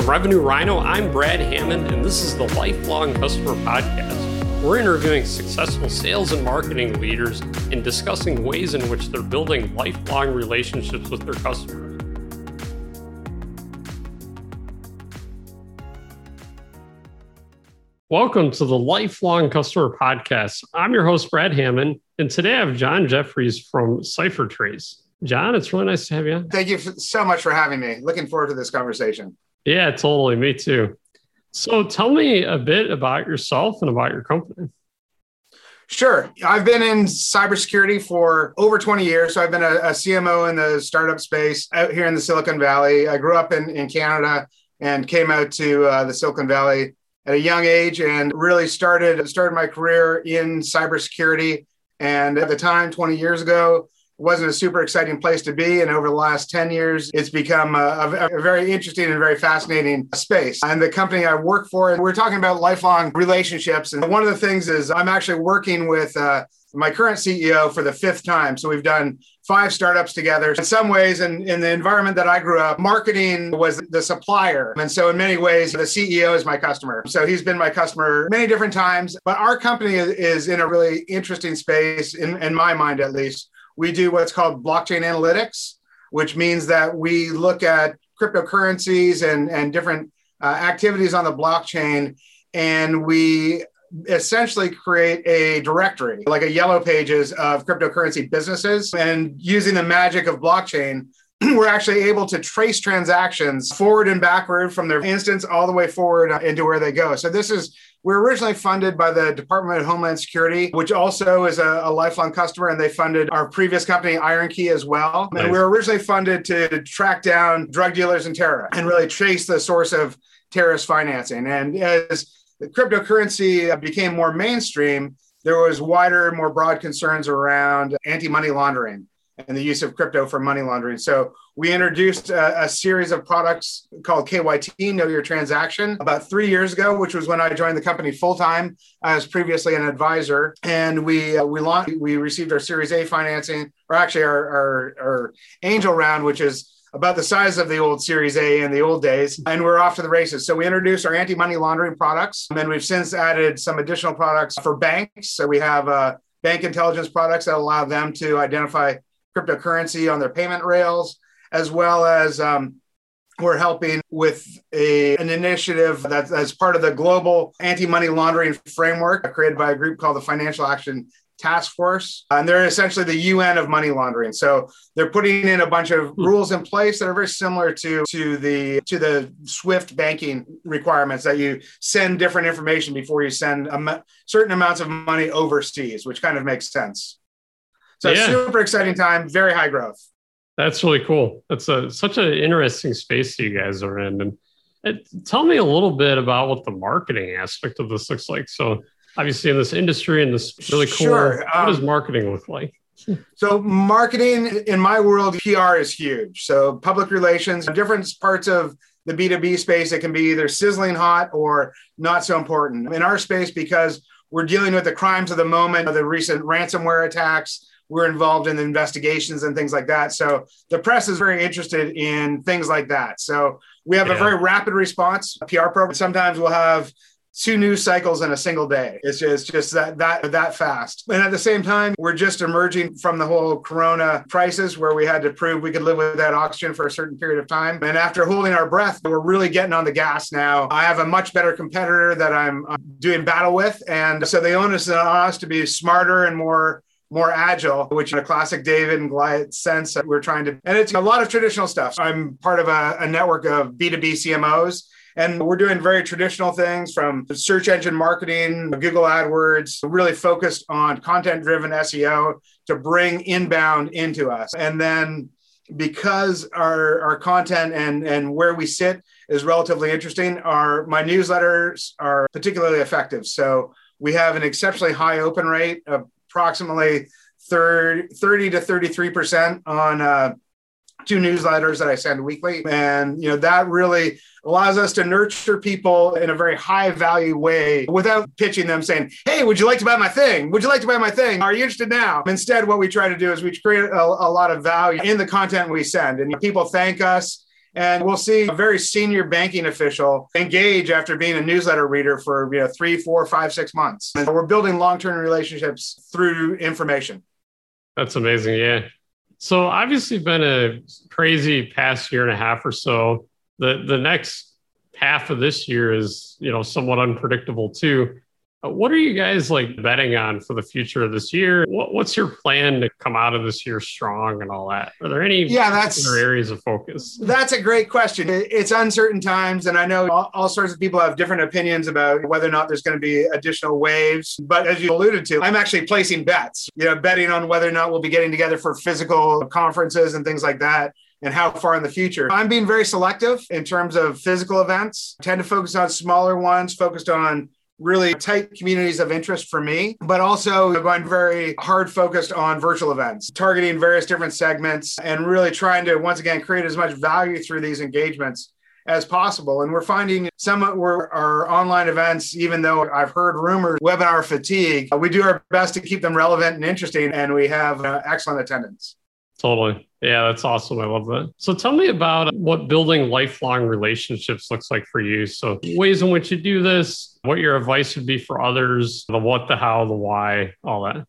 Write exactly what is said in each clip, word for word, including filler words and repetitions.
From Revenue Rhino, I'm Brad Hammond, and this is the Lifelong Customer Podcast. We're interviewing successful sales and marketing leaders and discussing ways in which they're building lifelong relationships with their customers. Welcome to the Lifelong Customer Podcast. I'm your host, Brad Hammond, and today I have John Jefferies from CipherTrace. John, it's really nice to have you on. Thank you so much for having me. Looking forward to this conversation. Yeah, totally. Me too. So tell me a bit about yourself and about your company. Sure. I've been in cybersecurity for over twenty years. So I've been a, a C M O in the startup space out here in the Silicon Valley. I grew up in, in Canada and came out to uh, the Silicon Valley at a young age and really started, started my career in cybersecurity. And at the time, twenty years ago, wasn't a super exciting place to be. And over the last ten years, it's become a, a very interesting and very fascinating space. And the company I work for, we're talking about lifelong relationships. And one of the things is I'm actually working with uh, my current C E O for the fifth time. So we've done five startups together. In some ways, in, in the environment that I grew up, marketing was the supplier. And so in many ways, the C E O is my customer. So he's been my customer many different times. But our company is in a really interesting space, in, in my mind at least. We do what's called blockchain analytics, which means that we look at cryptocurrencies and, and different uh, activities on the blockchain, and we essentially create a directory, like a yellow pages of cryptocurrency businesses. And using the magic of blockchain, we're actually able to trace transactions forward and backward from their instance all the way forward into where they go. So this is We're originally funded by the Department of Homeland Security, which also is a, a lifelong customer, and they funded our previous company, Iron Key, as well. Nice. And we were originally funded to track down drug dealers and terrorists and really trace the source of terrorist financing. And as the cryptocurrency became more mainstream, there was wider, more broad concerns around anti-money laundering and the use of crypto for money laundering. So we introduced a, a series of products called K Y T, Know Your Transaction, about three years ago, which was when I joined the company full-time. I was previously an advisor, and we uh, we launched, we received our Series A financing, or actually our, our, our angel round, which is about the size of the old Series A in the old days, and we're off to the races. So we introduced our anti-money laundering products, and then we've since added some additional products for banks. So we have uh, bank intelligence products that allow them to identify cryptocurrency on their payment rails, as well as um, we're helping with a, an initiative that's as part of the global anti-money laundering framework created by a group called the Financial Action Task Force. And they're essentially the U N of money laundering. So they're putting in a bunch of rules in place that are very similar to, to, the, to the SWIFT banking requirements, that you send different information before you send am- certain amounts of money overseas, which kind of makes sense. So yeah. Super exciting time, very high growth. That's really cool. That's a, such an interesting space you guys are in. And it, tell me a little bit about what the marketing aspect of this looks like. So obviously in this industry and this really cool, sure. um, what does marketing look like? So marketing in my world, P R is huge. So public relations, different parts of the B two B space, it can be either sizzling hot or not so important. In our space, because we're dealing with the crimes of the moment, the recent ransomware attacks, we're involved in investigations and things like that. So the press is very interested in things like that. So we have yeah. a very rapid response P R program. Sometimes we'll have two news cycles in a single day. It's just, it's just that, that, that fast. And at the same time, we're just emerging from the whole corona crisis where we had to prove we could live without oxygen for a certain period of time. And after holding our breath, we're really getting on the gas now. I have a much better competitor that I'm doing battle with. And so the onus is on us to be smarter and more more agile, which in a classic David and Goliath sense, we're trying to, and it's a lot of traditional stuff. So I'm part of a, a network of B two B C M Os, and we're doing very traditional things from search engine marketing, Google AdWords, really focused on content-driven S E O to bring inbound into us. And then because our, our content and, and where we sit is relatively interesting, our my newsletters are particularly effective. So we have an exceptionally high open rate of approximately thirty to thirty-three percent on uh, two newsletters that I send weekly. And, you know, that really allows us to nurture people in a very high value way without pitching them saying, hey, would you like to buy my thing? Would you like to buy my thing? Are you interested now? Instead, what we try to do is we create a, a lot of value in the content we send, and people thank us. And we'll see a very senior banking official engage after being a newsletter reader for you know, three, four, five, six months. And we're building long-term relationships through information. That's amazing. Yeah. So obviously been a crazy past year and a half or so. The the next half of this year is, you know, somewhat unpredictable too. What are you guys like betting on for the future of this year? What, what's your plan to come out of this year strong and all that? Are there any yeah, particular areas of focus? That's a great question. It's uncertain times. And I know all, all sorts of people have different opinions about whether or not there's going to be additional waves. But as you alluded to, I'm actually placing bets, you know, betting on whether or not we'll be getting together for physical conferences and things like that. And how far in the future. I'm being very selective in terms of physical events. I tend to focus on smaller ones, focused on really tight communities of interest for me, but also going very hard focused on virtual events, targeting various different segments and really trying to, once again, create as much value through these engagements as possible. And we're finding some of our online events, even though I've heard rumors, webinar fatigue, we do our best to keep them relevant and interesting, and we have uh, excellent attendance. Totally. Yeah, that's awesome. I love that. So tell me about what building lifelong relationships looks like for you. So ways in which you do this, what your advice would be for others, the what, the how, the why, all that.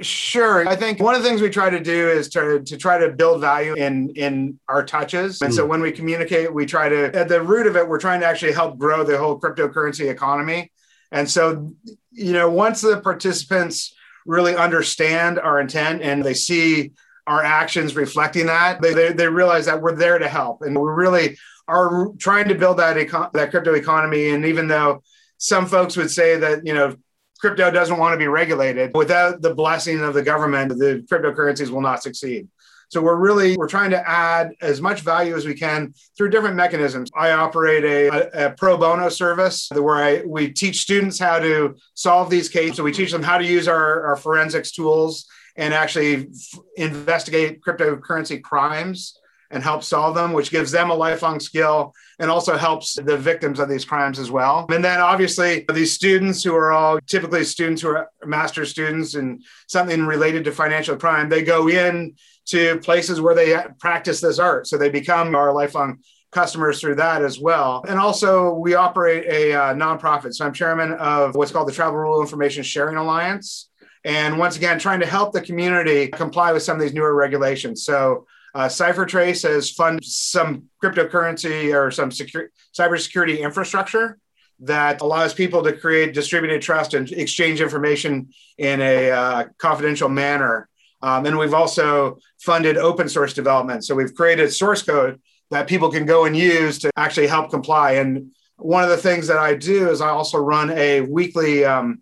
Sure. I think one of the things we try to do is to, to try to build value in, in our touches. And so when we communicate, we try to, at the root of it, we're trying to actually help grow the whole cryptocurrency economy. And so, you know, once the participants really understand our intent and they see our actions reflecting that, they, they they realize that we're there to help. And we really are trying to build that econ- that crypto economy. And even though some folks would say that, you know, crypto doesn't want to be regulated, without the blessing of the government, the cryptocurrencies will not succeed. So we're really, we're trying to add as much value as we can through different mechanisms. I operate a, a, a pro bono service where I, we teach students how to solve these cases. So we teach them how to use our, our forensics tools and actually f- investigate cryptocurrency crimes and help solve them, which gives them a lifelong skill and also helps the victims of these crimes as well. And then obviously these students who are all typically students who are master's students and something related to financial crime, they go in to places where they practice this art. So they become our lifelong customers through that as well. And also we operate a uh, nonprofit. So I'm chairman of what's called the Travel Rule Information Sharing Alliance. And once again, trying to help the community comply with some of these newer regulations. So uh, CipherTrace has funded some cryptocurrency or some secu- cybersecurity infrastructure that allows people to create distributed trust and exchange information in a uh, confidential manner. Um, and we've also funded open source development. So we've created source code that people can go and use to actually help comply. And one of the things that I do is I also run a weekly um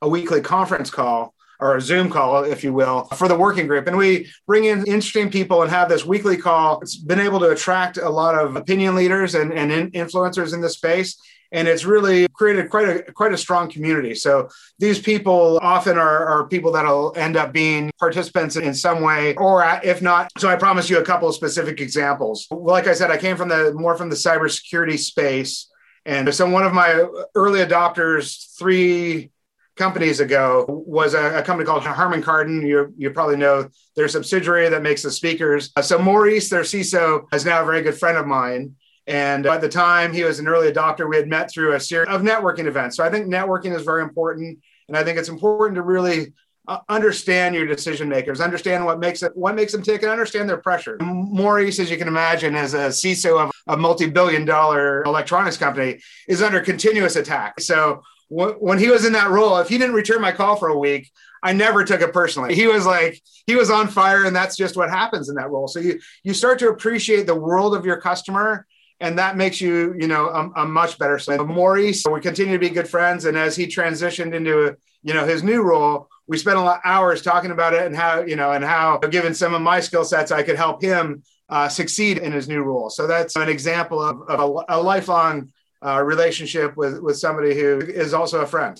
a weekly conference call or a Zoom call, if you will, for the working group. And we bring in interesting people and have this weekly call. It's been able to attract a lot of opinion leaders and, and influencers in the space. And it's really created quite a quite a strong community. So these people often are, are people that'll end up being participants in some way, or if not, so I promise you a couple of specific examples. Like I said, I came from the more from the cybersecurity space. And so one of my early adopters, three companies ago was a, a company called Harman Kardon. You, you probably know their subsidiary that makes the speakers. So Maurice, their C I S O, is now a very good friend of mine. And by the time he was an early adopter, we had met through a series of networking events. So I think networking is very important. And I think it's important to really uh, understand your decision makers, understand what makes it, what makes them tick, and understand their pressure. Maurice, as you can imagine, as a C I S O of a multi-billion dollar electronics company, is under continuous attack. So when he was in that role, if he didn't return my call for a week, I never took it personally. He was like, he was on fire, and that's just what happens in that role. So you you start to appreciate the world of your customer, and that makes you, you know, a, a much better son. Maurice, we continue to be good friends, and as he transitioned into, a, you know, his new role, we spent a lot of hours talking about it and how, you know, and how, given some of my skill sets, I could help him uh, succeed in his new role. So that's an example of, of a, a lifelong Uh, relationship with, with somebody who is also a friend.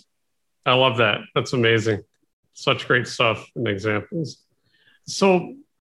I love that. That's amazing. Such great stuff and examples. So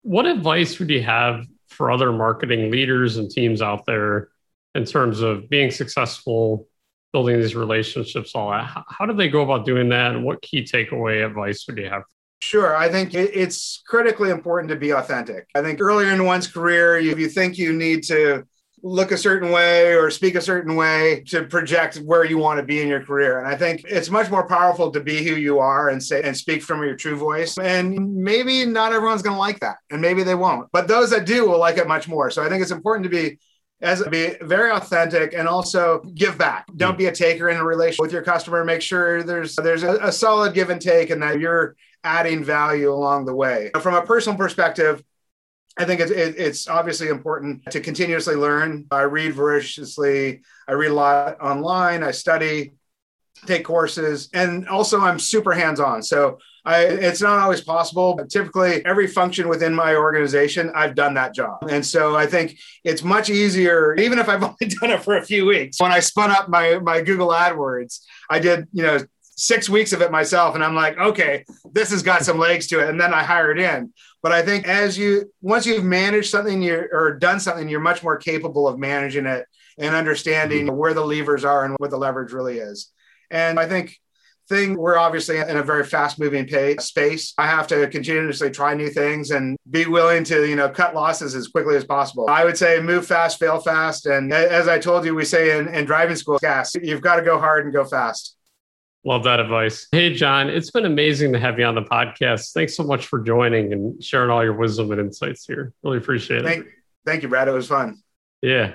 what advice would you have for other marketing leaders and teams out there in terms of being successful, building these relationships, all that? How do they go about doing that? And what key takeaway advice would you have? Sure. I think it's critically important to be authentic. I think earlier in one's career, if you think you need to look a certain way or speak a certain way to project where you want to be in your career. And I think it's much more powerful to be who you are and say and speak from your true voice. And maybe not everyone's going to like that, and maybe they won't. But those that do will like it much more. So I think it's important to be As be very authentic and also give back. Don't be a taker in a relationship with your customer. Make sure there's there's a, a solid give and take and that you're adding value along the way. From a personal perspective, I think it's, it's obviously important to continuously learn. I read voraciously. I read a lot online. I study, take courses, and also I'm super hands-on. So I, it's not always possible, but typically every function within my organization, I've done that job. And so I think it's much easier, even if I've only done it for a few weeks. When I spun up my, my Google AdWords, I did, you know, six weeks of it myself. And I'm like, okay, this has got some legs to it. And then I hired in. But I think as you, once you've managed something you're, or done something, you're much more capable of managing it and understanding mm-hmm. where the levers are and what the leverage really is. And I think thing, we're obviously in a very fast-moving pay space. I have to continuously try new things and be willing to, you know, cut losses as quickly as possible. I would say move fast, fail fast. And as I told you, we say in, in driving school, gas, you've got to go hard and go fast. Love that advice. Hey, John, it's been amazing to have you on the podcast. Thanks so much for joining and sharing all your wisdom and insights here. Really appreciate it. Thank, thank you, Brad. It was fun. Yeah.